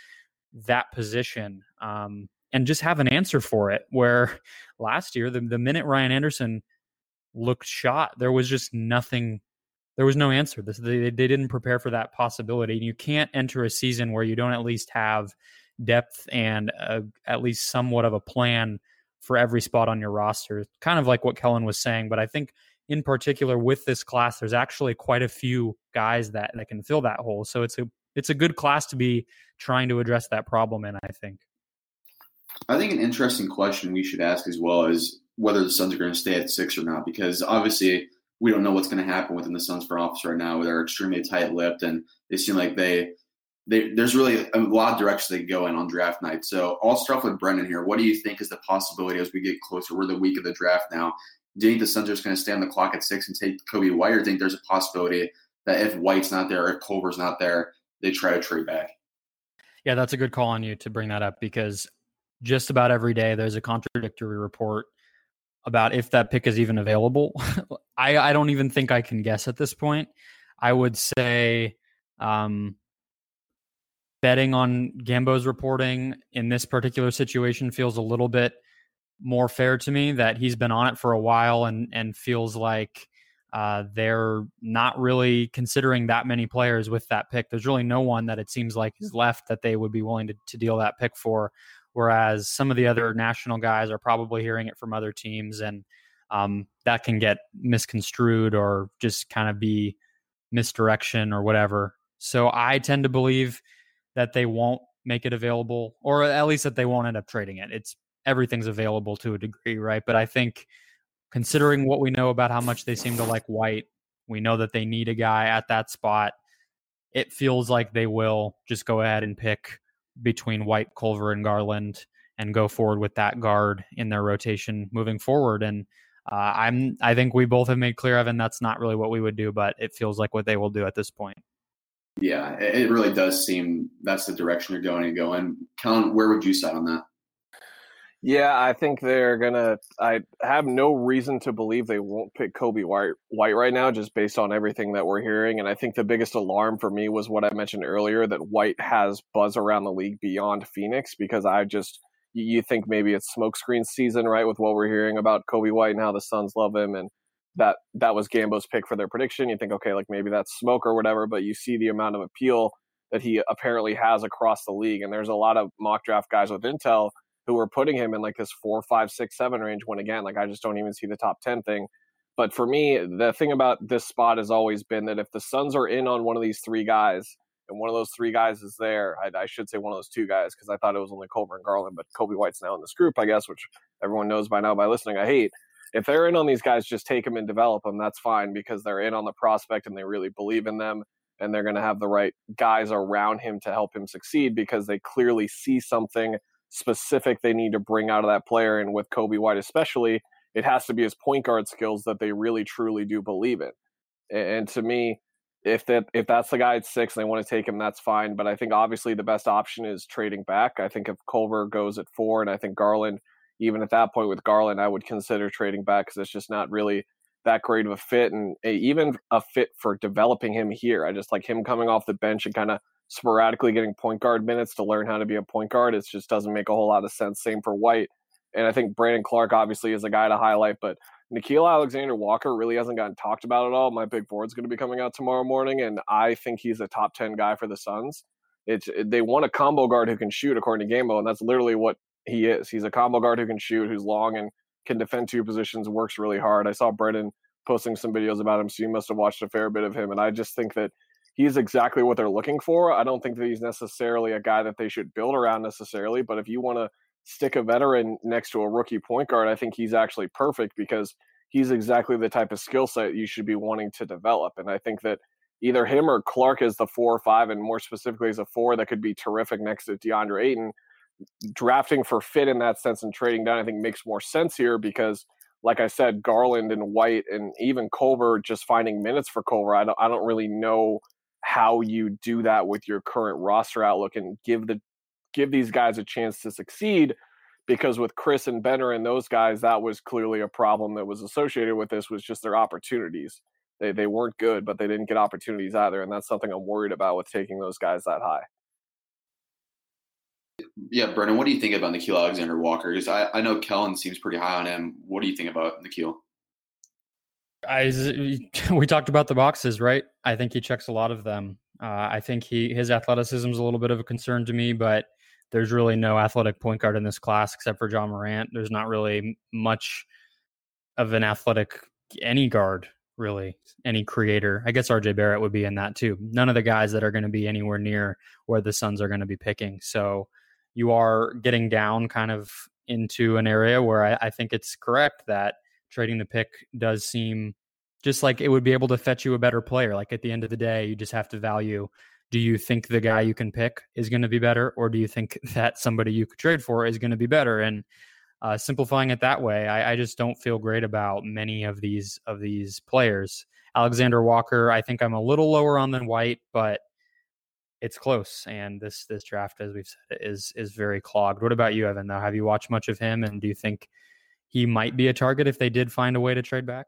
that position and just have an answer for it, where last year, the minute Ryan Anderson looked shot, there was just nothing. There was no answer. They didn't prepare for that possibility. And you can't enter a season where you don't at least have depth and at least somewhat of a plan for every spot on your roster, kind of like what Kellen was saying. But I think in particular with this class, there's actually quite a few guys that can fill that hole. So it's a good class to be trying to address that problem in, I think. I think an interesting question we should ask as well is whether the Suns are going to stay at 6 or not, because obviously we don't know what's going to happen within the Suns front office right now. They're extremely tight-lipped, and they seem like there's really a lot of directions they can go in on draft night. So I'll start with Brendan here. What do you think is the possibility as we get closer? We're the week of the draft now. Do you think the Suns are just going to stay on the clock at 6 and take Coby White, or do you think there's a possibility that if White's not there, or if Culver's not there, they try to trade back? Yeah, that's a good call on you to bring that up, because just about every day there's a contradictory report about if that pick is even available. I don't even think I can guess at this point. I would say betting on Gambo's reporting in this particular situation feels a little bit more fair to me, that he's been on it for a while and feels like They're not really considering that many players with that pick. There's really no one that it seems like is left that they would be willing to deal that pick for, whereas some of the other national guys are probably hearing it from other teams, and that can get misconstrued or just kind of be misdirection or whatever. So I tend to believe that they won't make it available, or at least that they won't end up trading it. It's everything's available to a degree, right? But I think considering what we know about how much they seem to like White, we know that they need a guy at that spot. It feels like they will just go ahead and pick between White, Culver, and Garland and go forward with that guard in their rotation moving forward. And I think we both have made clear, Evan, that's not really what we would do, but it feels like what they will do at this point. Yeah, it really does seem that's the direction they're going to go in. Kellen, where would you side on that? Yeah, I think they're going to – I have no reason to believe they won't pick Coby White right now just based on everything that we're hearing. And I think the biggest alarm for me was what I mentioned earlier, that White has buzz around the league beyond Phoenix, because I just – you think maybe it's smokescreen season, right, with what we're hearing about Coby White and how the Suns love him. And that was Gambo's pick for their prediction. You think, okay, like maybe that's smoke or whatever, but you see the amount of appeal that he apparently has across the league. And there's a lot of mock draft guys with intel who are putting him in like this 4, 5, 6, 7 range, when again, like I just don't even see the top 10 thing. But for me, the thing about this spot has always been that if the Suns are in on one of these three guys, and one of those three guys is there, I should say one of those two guys, because I thought it was only Culver and Garland, but Coby White's now in this group, I guess, which everyone knows by now by listening, I hate. If they're in on these guys, just take them and develop them. That's fine, because they're in on the prospect and they really believe in them, and they're going to have the right guys around him to help him succeed, because they clearly see something specific they need to bring out of that player. And with Coby White especially, it has to be his point guard skills that they really truly do believe in. And to me, if that's the guy at 6 and they want to take him, that's fine. But I think obviously the best option is trading back. I think if Culver goes at 4, and I think Garland, even at that point with Garland, I would consider trading back, because it's just not really that great of a fit, and even a fit for developing him here. I just like him coming off the bench and kind of sporadically getting point guard minutes to learn how to be a point guard. It just doesn't make a whole lot of sense. Same for White. And I think Brandon Clark obviously is a guy to highlight, but Nickeil Alexander-Walker really hasn't gotten talked about at all. My big board's going to be coming out tomorrow morning, and I think he's a top 10 guy for the Suns. They want a combo guard who can shoot, according to Gambo, and that's literally what he is. He's a combo guard who can shoot, who's long and can defend two positions, works really hard. I saw Brendan posting some videos about him, so you must have watched a fair bit of him, and I just think that he's exactly what they're looking for. I don't think that he's necessarily a guy that they should build around necessarily, but if you want to stick a veteran next to a rookie point guard, I think he's actually perfect, because he's exactly the type of skill set you should be wanting to develop. And I think that either him or Clark as the 4 or 5, and more specifically as a 4, that could be terrific next to DeAndre Ayton. Drafting for fit in that sense and trading down, I think, makes more sense here, because like I said, Garland and White and even Culver, just finding minutes for Culver, I don't really know how you do that with your current roster outlook and give these guys a chance to succeed, because with Chris and Benner and those guys, that was clearly a problem that was associated with this, was just their opportunities. They weren't good, but they didn't get opportunities either, and that's something I'm worried about with taking those guys that high. Yeah, Brennan, what do you think about Nickeil Alexander-Walker? Because I know Kellen seems pretty high on him. What do you think about Nickeil? We talked about the boxes, right? I think he checks a lot of them. I think his athleticism is a little bit of a concern to me, but there's really no athletic point guard in this class except for Ja Morant. There's not really much of an athletic any guard, really, any creator. I guess RJ Barrett would be in that too. None of the guys that are going to be anywhere near where the Suns are going to be picking. So you are getting down kind of into an area where I think it's correct that trading the pick does seem just like it would be able to fetch you a better player. Like at the end of the day, you just have to value, do you think the guy you can pick is going to be better, or do you think that somebody you could trade for is going to be better? And simplifying it that way, I just don't feel great about many of these players. Alexander Walker, I think I'm a little lower on than White, but it's close. And this draft, as we've said, is very clogged. What about you, Evan, though? Have you watched much of him, and do you think he might be a target if they did find a way to trade back?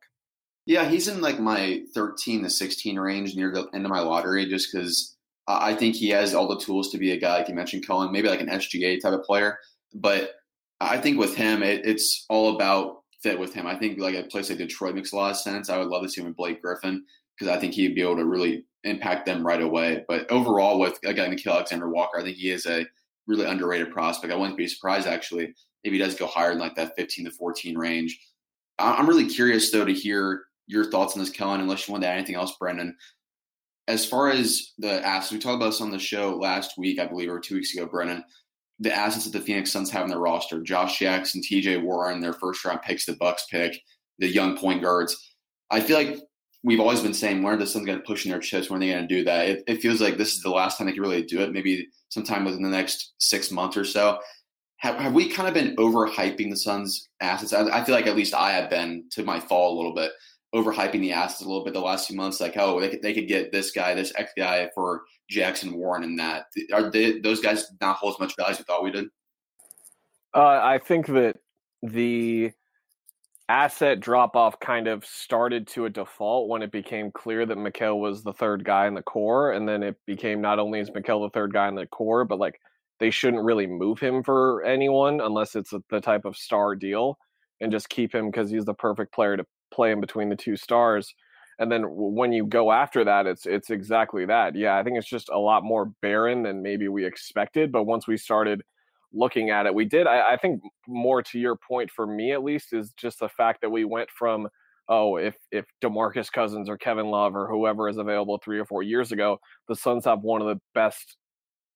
Yeah, he's in like my 13 to 16 range near the end of my lottery, just because I think he has all the tools to be a guy, like you mentioned, Cohen, maybe like an SGA type of player. But I think with him, it's all about fit with him. I think like a place like Detroit makes a lot of sense. I would love to see him with Blake Griffin because I think he'd be able to really impact them right away. But overall, with a guy like Nickeil Alexander-Walker, I think he is a really underrated prospect. I wouldn't be surprised actually if he does go higher than like that 15 to 14 range. I'm really curious though to hear your thoughts on this, Kellen, unless you want to add anything else, Brendan. As far as the assets, we talked about this on the show last week, I believe, or 2 weeks ago, Brennan, the assets that the Phoenix Suns have in their roster, Josh Jackson, TJ Warren, their first-round picks, the Bucks pick, the young point guards. I feel like we've always been saying, when are the Suns going to push in their chips? When are they going to do that? It feels like this is the last time they can really do it, maybe sometime within the next 6 months or so. Have we kind of been overhyping the Suns' assets? I feel like at least I have been, to my fall a little bit, overhyping the assets a little bit the last few months, like, oh, they could get this guy, this X guy for Jackson, Warren, and that. Are those guys not hold as much value as we thought we did? I think that the asset drop-off kind of started to a default when it became clear that Mikal was the third guy in the core, and then it became not only is Mikal the third guy in the core, but, like, they shouldn't really move him for anyone unless it's the type of star deal and just keep him because he's the perfect player to play in between the two stars. And then when you go after that, it's exactly that. Yeah, I think it's just a lot more barren than maybe we expected. But once we started looking at it, we did. I think more to your point, for me at least, is just the fact that we went from, oh, if DeMarcus Cousins or Kevin Love or whoever is available 3 or 4 years ago, the Suns have one of the best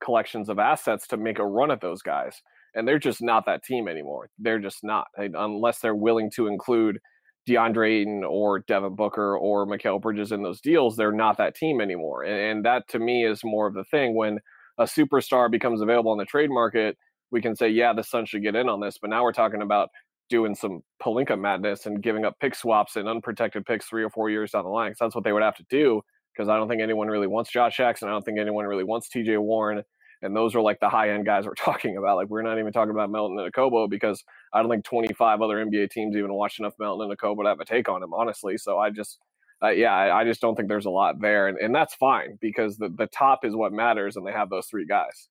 collections of assets to make a run at those guys. And they're just not that team anymore. They're just not. Unless they're willing to include DeAndre Ayton or Devin Booker or Mikal Bridges in those deals, they're not that team anymore. And that to me is more of the thing. When a superstar becomes available in the trade market, we can say, yeah, the Suns should get in on this. But now we're talking about doing some Pelinka madness and giving up pick swaps and unprotected picks 3 or 4 years down the line. Because that's what they would have to do, because I don't think anyone really wants Josh Jackson. I don't think anyone really wants TJ Warren. And those are like the high-end guys we're talking about. Like, we're not even talking about Melton and Okobo, because I don't think 25 other NBA teams even watch enough Melton and Okobo to have a take on him, honestly. So I just, I just don't think there's a lot there. And that's fine, because the top is what matters, and they have those three guys.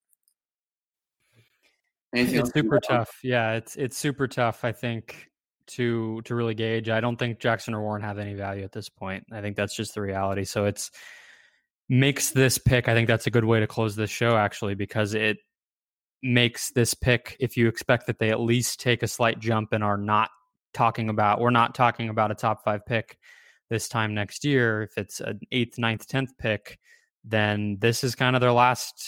It's super tough. Yeah, it's super tough, I think, to really gauge. I don't think Jackson or Warren have any value at this point. I think that's just the reality. So it's... makes this pick, I think that's a good way to close this show, actually, because it makes this pick, if you expect that they at least take a slight jump and are not talking about, we're not talking about a top five pick this time next year, if it's an 8th, 9th, 10th pick, then this is kind of their last,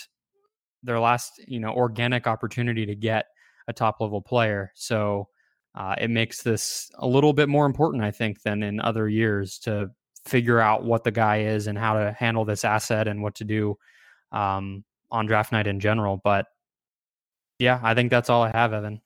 organic opportunity to get a top level player. So it makes this a little bit more important, I think, than in other years to figure out what the guy is and how to handle this asset and what to do on draft night in general. But yeah, I think that's all I have, Evan.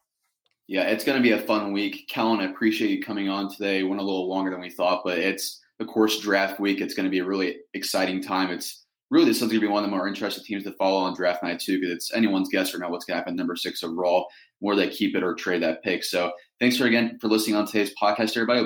Yeah, it's going to be a fun week. Kellen, I appreciate you coming on today. Went a little longer than we thought, but it's, of course, draft week. It's going to be a really exciting time. It's really, this is going to be one of the more interesting teams to follow on draft night too, because it's anyone's guess right now what's going to happen, number 6 overall, where they keep it or trade that pick. So thanks again for listening on today's podcast, everybody.